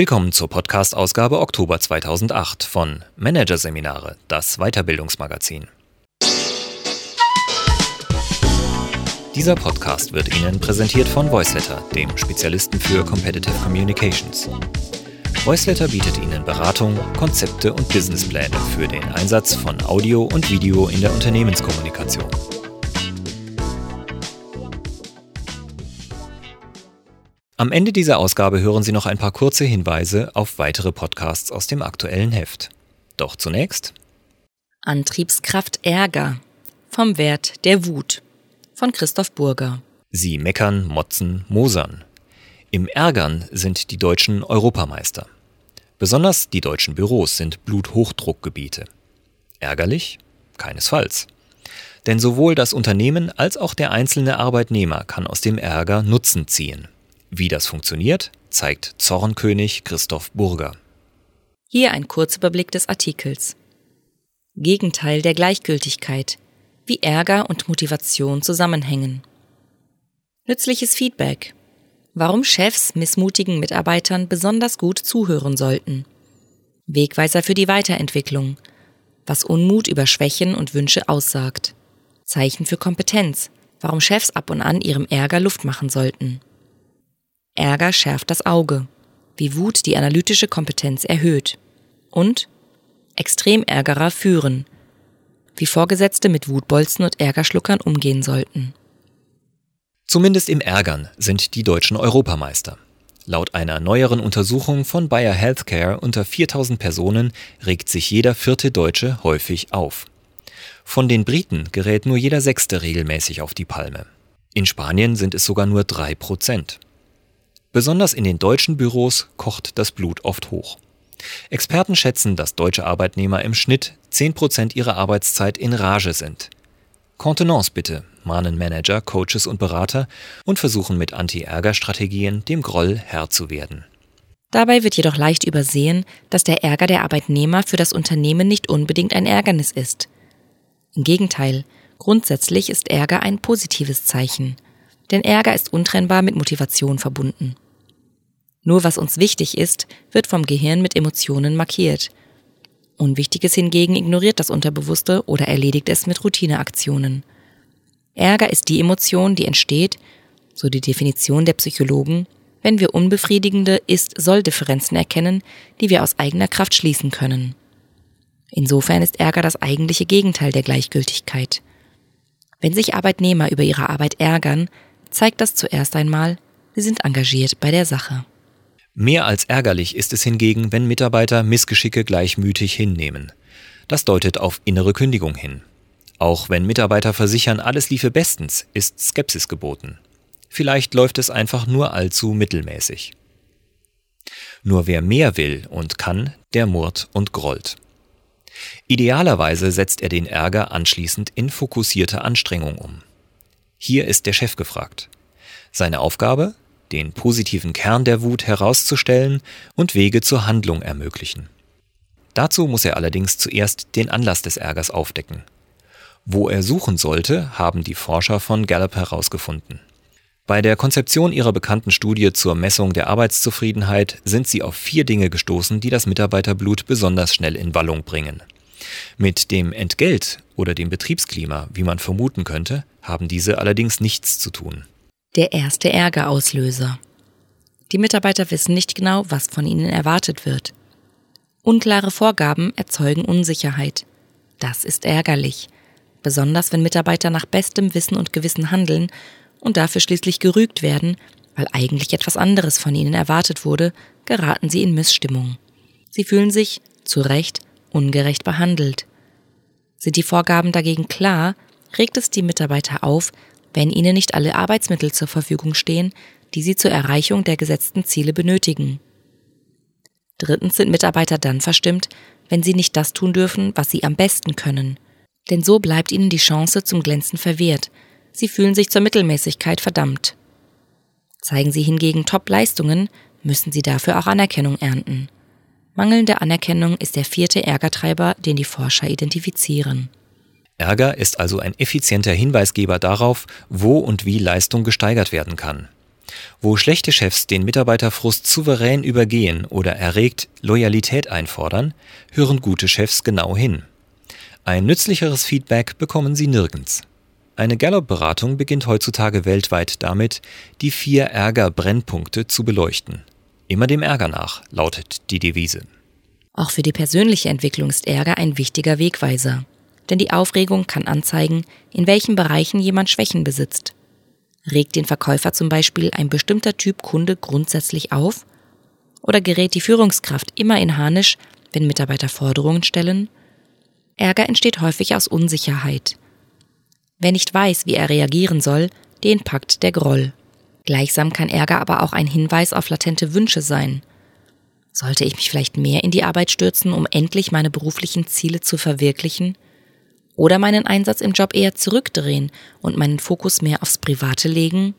Willkommen zur Podcast-Ausgabe Oktober 2008 von Manager Seminare, das Weiterbildungsmagazin. Dieser Podcast wird Ihnen präsentiert von Voiceletter, dem Spezialisten für Competitive Communications. Voiceletter bietet Ihnen Beratung, Konzepte und Businesspläne für den Einsatz von Audio und Video in der Unternehmenskommunikation. Am Ende dieser Ausgabe hören Sie noch ein paar kurze Hinweise auf weitere Podcasts aus dem aktuellen Heft. Doch zunächst: Antriebskraft Ärger – vom Wert der Wut von Christoph Burger. Sie meckern, motzen, mosern. Im Ärgern sind die Deutschen Europameister. Besonders die deutschen Büros sind Bluthochdruckgebiete. Ärgerlich? Keinesfalls. Denn sowohl das Unternehmen als auch der einzelne Arbeitnehmer kann aus dem Ärger Nutzen ziehen. Wie das funktioniert, zeigt Zornkönig Christoph Burger. Hier ein Kurzüberblick des Artikels. Gegenteil der Gleichgültigkeit. Wie Ärger und Motivation zusammenhängen. Nützliches Feedback. Warum Chefs missmutigen Mitarbeitern besonders gut zuhören sollten. Wegweiser für die Weiterentwicklung. Was Unmut über Schwächen und Wünsche aussagt. Zeichen für Kompetenz. Warum Chefs ab und an ihrem Ärger Luft machen sollten. Ärger schärft das Auge, wie Wut die analytische Kompetenz erhöht. Und Extremärgerer führen, wie Vorgesetzte mit Wutbolzen und Ärgerschluckern umgehen sollten. Zumindest im Ärgern sind die Deutschen Europameister. Laut einer neueren Untersuchung von Bayer Healthcare unter 4000 Personen regt sich jeder vierte Deutsche häufig auf. Von den Briten gerät nur jeder sechste regelmäßig auf die Palme. In Spanien sind es sogar nur 3%. Besonders in den deutschen Büros kocht das Blut oft hoch. Experten schätzen, dass deutsche Arbeitnehmer im Schnitt 10% ihrer Arbeitszeit in Rage sind. Kontenance bitte, mahnen Manager, Coaches und Berater und versuchen mit Anti-Ärger-Strategien dem Groll Herr zu werden. Dabei wird jedoch leicht übersehen, dass der Ärger der Arbeitnehmer für das Unternehmen nicht unbedingt ein Ärgernis ist. Im Gegenteil, grundsätzlich ist Ärger ein positives Zeichen. Denn Ärger ist untrennbar mit Motivation verbunden. Nur was uns wichtig ist, wird vom Gehirn mit Emotionen markiert. Unwichtiges hingegen ignoriert das Unterbewusste oder erledigt es mit Routineaktionen. Ärger ist die Emotion, die entsteht, so die Definition der Psychologen, wenn wir unbefriedigende Ist-Soll-Differenzen erkennen, die wir aus eigener Kraft schließen können. Insofern ist Ärger das eigentliche Gegenteil der Gleichgültigkeit. Wenn sich Arbeitnehmer über ihre Arbeit ärgern, zeigt das zuerst einmal, sie sind engagiert bei der Sache. Mehr als ärgerlich ist es hingegen, wenn Mitarbeiter Missgeschicke gleichmütig hinnehmen. Das deutet auf innere Kündigung hin. Auch wenn Mitarbeiter versichern, alles liefe bestens, ist Skepsis geboten. Vielleicht läuft es einfach nur allzu mittelmäßig. Nur wer mehr will und kann, der murrt und grollt. Idealerweise setzt er den Ärger anschließend in fokussierte Anstrengung um. Hier ist der Chef gefragt. Seine Aufgabe? Den positiven Kern der Wut herauszustellen und Wege zur Handlung ermöglichen. Dazu muss er allerdings zuerst den Anlass des Ärgers aufdecken. Wo er suchen sollte, haben die Forscher von Gallup herausgefunden. Bei der Konzeption ihrer bekannten Studie zur Messung der Arbeitszufriedenheit sind sie auf 4 Dinge gestoßen, die das Mitarbeiterblut besonders schnell in Wallung bringen. Mit dem Entgelt oder dem Betriebsklima, wie man vermuten könnte, haben diese allerdings nichts zu tun. Der erste Ärgerauslöser. Die Mitarbeiter wissen nicht genau, was von ihnen erwartet wird. Unklare Vorgaben erzeugen Unsicherheit. Das ist ärgerlich, besonders wenn Mitarbeiter nach bestem Wissen und Gewissen handeln und dafür schließlich gerügt werden, weil eigentlich etwas anderes von ihnen erwartet wurde, geraten sie in Missstimmung. Sie fühlen sich, zu Recht, ungerecht behandelt. Sind die Vorgaben dagegen klar, regt es die Mitarbeiter auf, wenn ihnen nicht alle Arbeitsmittel zur Verfügung stehen, die sie zur Erreichung der gesetzten Ziele benötigen. Drittens sind Mitarbeiter dann verstimmt, wenn sie nicht das tun dürfen, was sie am besten können. Denn so bleibt ihnen die Chance zum Glänzen verwehrt. Sie fühlen sich zur Mittelmäßigkeit verdammt. Zeigen sie hingegen Top-Leistungen, müssen sie dafür auch Anerkennung ernten. Mangelnde Anerkennung ist der 4. Ärgertreiber, den die Forscher identifizieren. Ärger ist also ein effizienter Hinweisgeber darauf, wo und wie Leistung gesteigert werden kann. Wo schlechte Chefs den Mitarbeiterfrust souverän übergehen oder erregt Loyalität einfordern, hören gute Chefs genau hin. Ein nützlicheres Feedback bekommen sie nirgends. Eine Gallup-Beratung beginnt heutzutage weltweit damit, die 4 Ärger-Brennpunkte zu beleuchten. Immer dem Ärger nach, lautet die Devise. Auch für die persönliche Entwicklung ist Ärger ein wichtiger Wegweiser. Denn die Aufregung kann anzeigen, in welchen Bereichen jemand Schwächen besitzt. Regt den Verkäufer zum Beispiel ein bestimmter Typ Kunde grundsätzlich auf? Oder gerät die Führungskraft immer in Harnisch, wenn Mitarbeiter Forderungen stellen? Ärger entsteht häufig aus Unsicherheit. Wer nicht weiß, wie er reagieren soll, den packt der Groll. Gleichsam kann Ärger aber auch ein Hinweis auf latente Wünsche sein. Sollte ich mich vielleicht mehr in die Arbeit stürzen, um endlich meine beruflichen Ziele zu verwirklichen? Oder meinen Einsatz im Job eher zurückdrehen und meinen Fokus mehr aufs Private legen?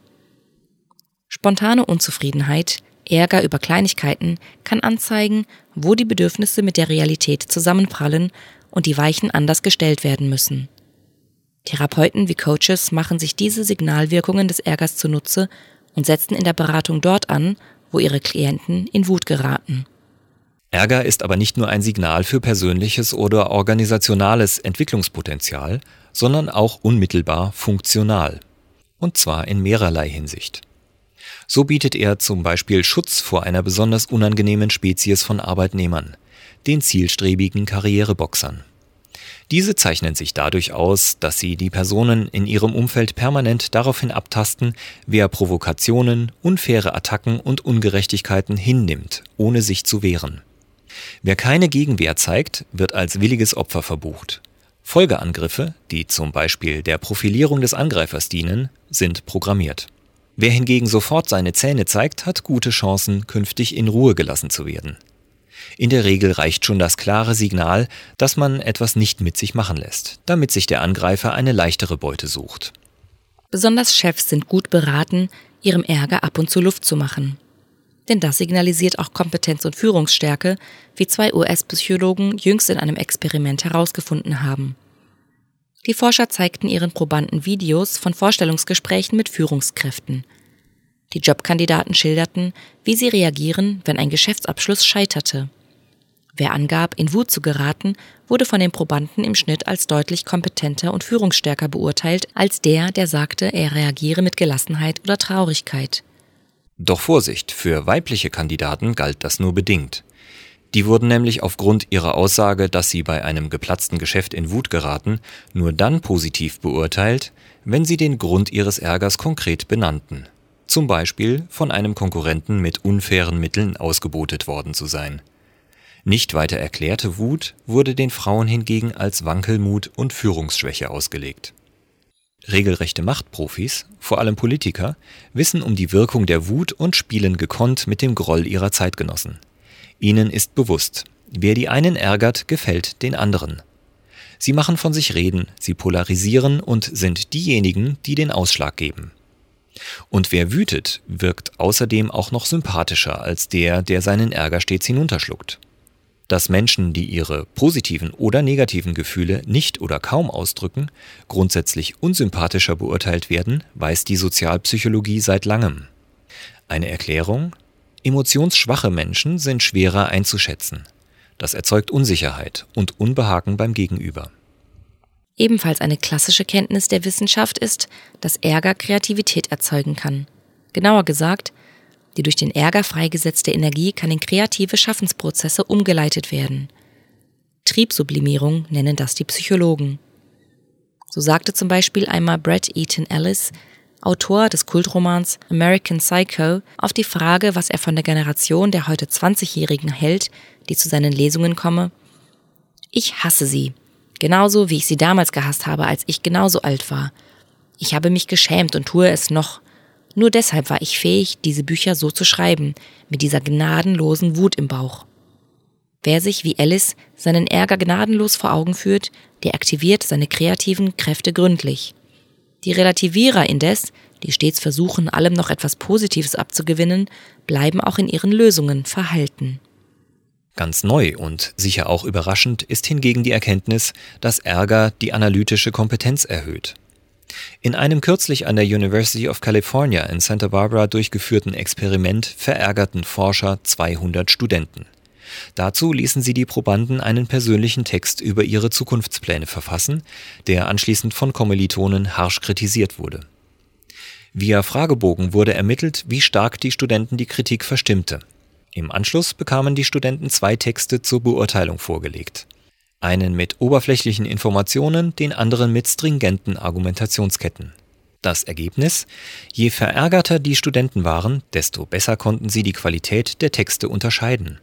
Spontane Unzufriedenheit, Ärger über Kleinigkeiten kann anzeigen, wo die Bedürfnisse mit der Realität zusammenprallen und die Weichen anders gestellt werden müssen. Therapeuten wie Coaches machen sich diese Signalwirkungen des Ärgers zunutze und setzen in der Beratung dort an, wo ihre Klienten in Wut geraten. Ärger ist aber nicht nur ein Signal für persönliches oder organisationales Entwicklungspotenzial, sondern auch unmittelbar funktional. Und zwar in mehrerlei Hinsicht. So bietet er zum Beispiel Schutz vor einer besonders unangenehmen Spezies von Arbeitnehmern, den zielstrebigen Karriereboxern. Diese zeichnen sich dadurch aus, dass sie die Personen in ihrem Umfeld permanent daraufhin abtasten, wer Provokationen, unfaire Attacken und Ungerechtigkeiten hinnimmt, ohne sich zu wehren. Wer keine Gegenwehr zeigt, wird als williges Opfer verbucht. Folgeangriffe, die zum Beispiel der Profilierung des Angreifers dienen, sind programmiert. Wer hingegen sofort seine Zähne zeigt, hat gute Chancen, künftig in Ruhe gelassen zu werden. In der Regel reicht schon das klare Signal, dass man etwas nicht mit sich machen lässt, damit sich der Angreifer eine leichtere Beute sucht. Besonders Chefs sind gut beraten, ihrem Ärger ab und zu Luft zu machen. Denn das signalisiert auch Kompetenz und Führungsstärke, wie 2 US-Psychologen jüngst in einem Experiment herausgefunden haben. Die Forscher zeigten ihren Probanden Videos von Vorstellungsgesprächen mit Führungskräften. Die Jobkandidaten schilderten, wie sie reagieren, wenn ein Geschäftsabschluss scheiterte. Wer angab, in Wut zu geraten, wurde von den Probanden im Schnitt als deutlich kompetenter und führungsstärker beurteilt als der, der sagte, er reagiere mit Gelassenheit oder Traurigkeit. Doch Vorsicht, für weibliche Kandidaten galt das nur bedingt. Die wurden nämlich aufgrund ihrer Aussage, dass sie bei einem geplatzten Geschäft in Wut geraten, nur dann positiv beurteilt, wenn sie den Grund ihres Ärgers konkret benannten. Zum Beispiel von einem Konkurrenten mit unfairen Mitteln ausgebotet worden zu sein. Nicht weiter erklärte Wut wurde den Frauen hingegen als Wankelmut und Führungsschwäche ausgelegt. Regelrechte Machtprofis, vor allem Politiker, wissen um die Wirkung der Wut und spielen gekonnt mit dem Groll ihrer Zeitgenossen. Ihnen ist bewusst, wer die einen ärgert, gefällt den anderen. Sie machen von sich reden, sie polarisieren und sind diejenigen, die den Ausschlag geben. Und wer wütet, wirkt außerdem auch noch sympathischer als der, der seinen Ärger stets hinunterschluckt. Dass Menschen, die ihre positiven oder negativen Gefühle nicht oder kaum ausdrücken, grundsätzlich unsympathischer beurteilt werden, weiß die Sozialpsychologie seit langem. Eine Erklärung? Emotionsschwache Menschen sind schwerer einzuschätzen. Das erzeugt Unsicherheit und Unbehagen beim Gegenüber. Ebenfalls eine klassische Kenntnis der Wissenschaft ist, dass Ärger Kreativität erzeugen kann. Genauer gesagt, die durch den Ärger freigesetzte Energie kann in kreative Schaffensprozesse umgeleitet werden. Triebsublimierung nennen das die Psychologen. So sagte zum Beispiel einmal Bret Easton Ellis, Autor des Kultromans American Psycho, auf die Frage, was er von der Generation der heute 20-Jährigen hält, die zu seinen Lesungen komme: Ich hasse sie. Genauso wie ich sie damals gehasst habe, als ich genauso alt war. Ich habe mich geschämt und tue es noch. Nur deshalb war ich fähig, diese Bücher so zu schreiben, mit dieser gnadenlosen Wut im Bauch. Wer sich, wie Alice, seinen Ärger gnadenlos vor Augen führt, der aktiviert seine kreativen Kräfte gründlich. Die Relativierer indes, die stets versuchen, allem noch etwas Positives abzugewinnen, bleiben auch in ihren Lösungen verhalten. Ganz neu und sicher auch überraschend ist hingegen die Erkenntnis, dass Ärger die analytische Kompetenz erhöht. In einem kürzlich an der University of California in Santa Barbara durchgeführten Experiment verärgerten Forscher 200 Studenten. Dazu ließen sie die Probanden einen persönlichen Text über ihre Zukunftspläne verfassen, der anschließend von Kommilitonen harsch kritisiert wurde. Via Fragebogen wurde ermittelt, wie stark die Studenten die Kritik verstimmte. Im Anschluss bekamen die Studenten 2 Texte zur Beurteilung vorgelegt. Einen mit oberflächlichen Informationen, den anderen mit stringenten Argumentationsketten. Das Ergebnis? Je verärgerter die Studenten waren, desto besser konnten sie die Qualität der Texte unterscheiden.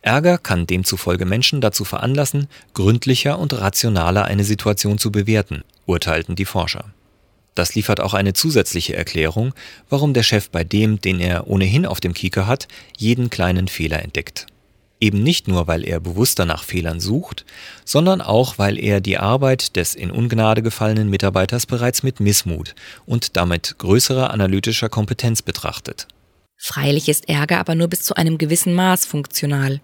Ärger kann demzufolge Menschen dazu veranlassen, gründlicher und rationaler eine Situation zu bewerten, urteilten die Forscher. Das liefert auch eine zusätzliche Erklärung, warum der Chef bei dem, den er ohnehin auf dem Kieker hat, jeden kleinen Fehler entdeckt. Eben nicht nur, weil er bewusster nach Fehlern sucht, sondern auch, weil er die Arbeit des in Ungnade gefallenen Mitarbeiters bereits mit Missmut und damit größerer analytischer Kompetenz betrachtet. Freilich ist Ärger aber nur bis zu einem gewissen Maß funktional.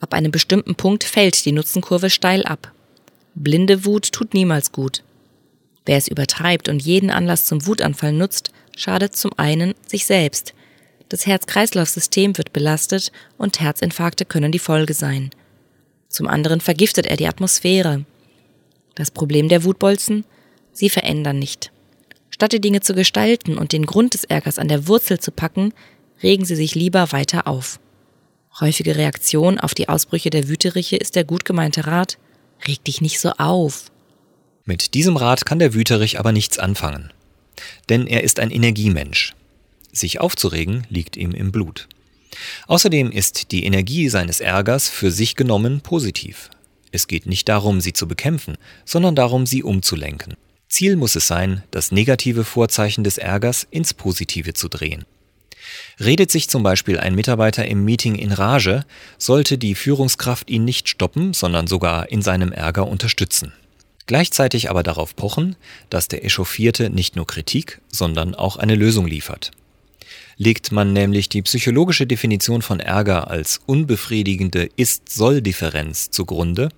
Ab einem bestimmten Punkt fällt die Nutzenkurve steil ab. Blinde Wut tut niemals gut. Wer es übertreibt und jeden Anlass zum Wutanfall nutzt, schadet zum einen sich selbst. Das Herz-Kreislauf-System wird belastet und Herzinfarkte können die Folge sein. Zum anderen vergiftet er die Atmosphäre. Das Problem der Wutbolzen? Sie verändern nicht. Statt die Dinge zu gestalten und den Grund des Ärgers an der Wurzel zu packen, regen sie sich lieber weiter auf. Häufige Reaktion auf die Ausbrüche der Wüteriche ist der gut gemeinte Rat: Reg dich nicht so auf. Mit diesem Rat kann der Wüterich aber nichts anfangen. Denn er ist ein Energiemensch. Sich aufzuregen liegt ihm im Blut. Außerdem ist die Energie seines Ärgers für sich genommen positiv. Es geht nicht darum, sie zu bekämpfen, sondern darum, sie umzulenken. Ziel muss es sein, das negative Vorzeichen des Ärgers ins Positive zu drehen. Redet sich zum Beispiel ein Mitarbeiter im Meeting in Rage, sollte die Führungskraft ihn nicht stoppen, sondern sogar in seinem Ärger unterstützen. Gleichzeitig aber darauf pochen, dass der Echauffierte nicht nur Kritik, sondern auch eine Lösung liefert. Legt man nämlich die psychologische Definition von Ärger als unbefriedigende Ist-Soll-Differenz zugrunde,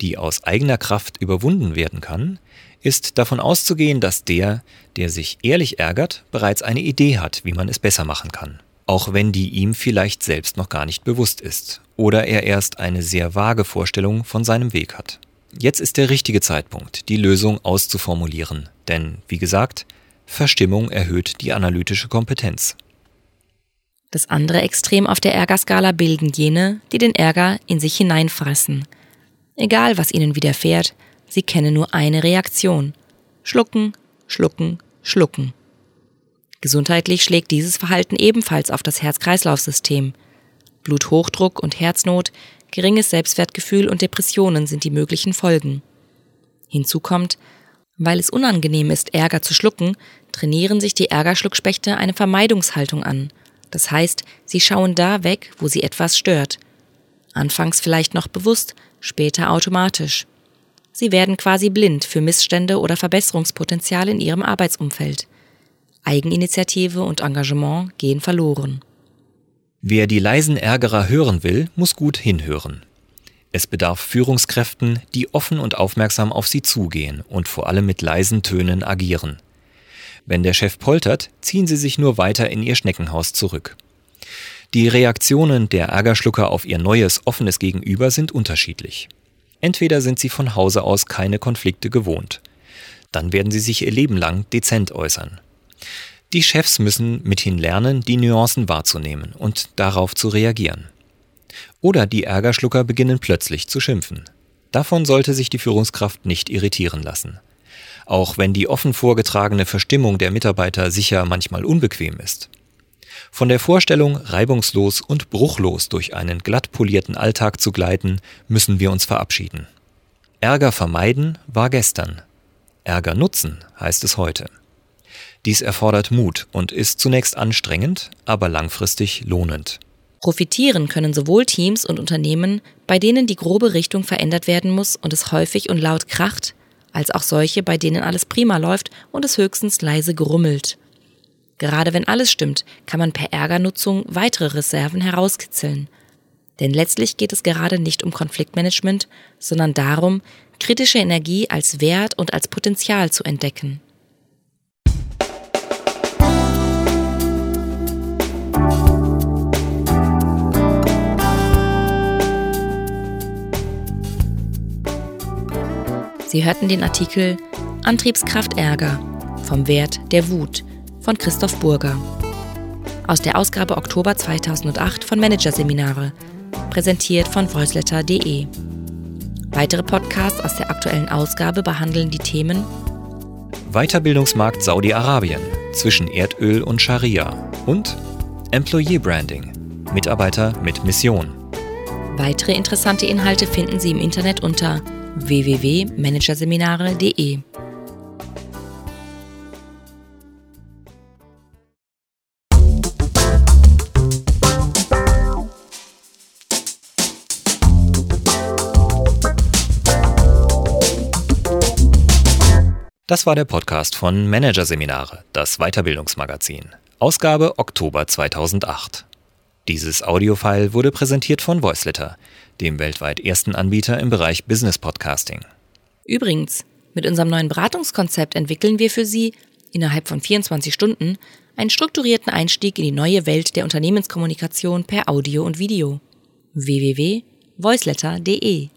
die aus eigener Kraft überwunden werden kann, ist davon auszugehen, dass der, der sich ehrlich ärgert, bereits eine Idee hat, wie man es besser machen kann, auch wenn die ihm vielleicht selbst noch gar nicht bewusst ist oder er erst eine sehr vage Vorstellung von seinem Weg hat. Jetzt ist der richtige Zeitpunkt, die Lösung auszuformulieren, denn, wie gesagt, Verstimmung erhöht die analytische Kompetenz. Das andere Extrem auf der Ärgerskala bilden jene, die den Ärger in sich hineinfressen. Egal, was ihnen widerfährt, sie kennen nur eine Reaktion: Schlucken, schlucken, schlucken. Gesundheitlich schlägt dieses Verhalten ebenfalls auf das Herz-Kreislauf-System. Bluthochdruck und Herznot, geringes Selbstwertgefühl und Depressionen sind die möglichen Folgen. Hinzu kommt: Weil es unangenehm ist, Ärger zu schlucken, trainieren sich die Ärgerschluckspechte eine Vermeidungshaltung an. Das heißt, sie schauen da weg, wo sie etwas stört. Anfangs vielleicht noch bewusst, später automatisch. Sie werden quasi blind für Missstände oder Verbesserungspotenzial in ihrem Arbeitsumfeld. Eigeninitiative und Engagement gehen verloren. Wer die leisen Ärgerer hören will, muss gut hinhören. Es bedarf Führungskräften, die offen und aufmerksam auf sie zugehen und vor allem mit leisen Tönen agieren. Wenn der Chef poltert, ziehen sie sich nur weiter in ihr Schneckenhaus zurück. Die Reaktionen der Ärgerschlucker auf ihr neues, offenes Gegenüber sind unterschiedlich. Entweder sind sie von Hause aus keine Konflikte gewohnt. Dann werden sie sich ihr Leben lang dezent äußern. Die Chefs müssen mithin lernen, die Nuancen wahrzunehmen und darauf zu reagieren. Oder die Ärgerschlucker beginnen plötzlich zu schimpfen. Davon sollte sich die Führungskraft nicht irritieren lassen. Auch wenn die offen vorgetragene Verstimmung der Mitarbeiter sicher manchmal unbequem ist. Von der Vorstellung, reibungslos und bruchlos durch einen glatt polierten Alltag zu gleiten, müssen wir uns verabschieden. Ärger vermeiden war gestern. Ärger nutzen heißt es heute. Dies erfordert Mut und ist zunächst anstrengend, aber langfristig lohnend. Profitieren können sowohl Teams und Unternehmen, bei denen die grobe Richtung verändert werden muss und es häufig und laut kracht, als auch solche, bei denen alles prima läuft und es höchstens leise grummelt. Gerade wenn alles stimmt, kann man per Ärgernutzung weitere Reserven herauskitzeln. Denn letztlich geht es gerade nicht um Konfliktmanagement, sondern darum, kritische Energie als Wert und als Potenzial zu entdecken. Sie hörten den Artikel Antriebskraft Ärger – Vom Wert der Wut von Christoph Burger aus der Ausgabe Oktober 2008 von Manager Seminare, präsentiert von voiceletter.de. Weitere Podcasts aus der aktuellen Ausgabe behandeln die Themen Weiterbildungsmarkt Saudi-Arabien zwischen Erdöl und Scharia und Employee Branding – Mitarbeiter mit Mission. Weitere interessante Inhalte finden Sie im Internet unter www.managerseminare.de. Das war der Podcast von Manager Seminare, das Weiterbildungsmagazin, Ausgabe Oktober 2008. Dieses Audiofile wurde präsentiert von Voiceletter, dem weltweit ersten Anbieter im Bereich Business Podcasting. Übrigens, mit unserem neuen Beratungskonzept entwickeln wir für Sie innerhalb von 24 Stunden einen strukturierten Einstieg in die neue Welt der Unternehmenskommunikation per Audio und Video. www.voiceletter.de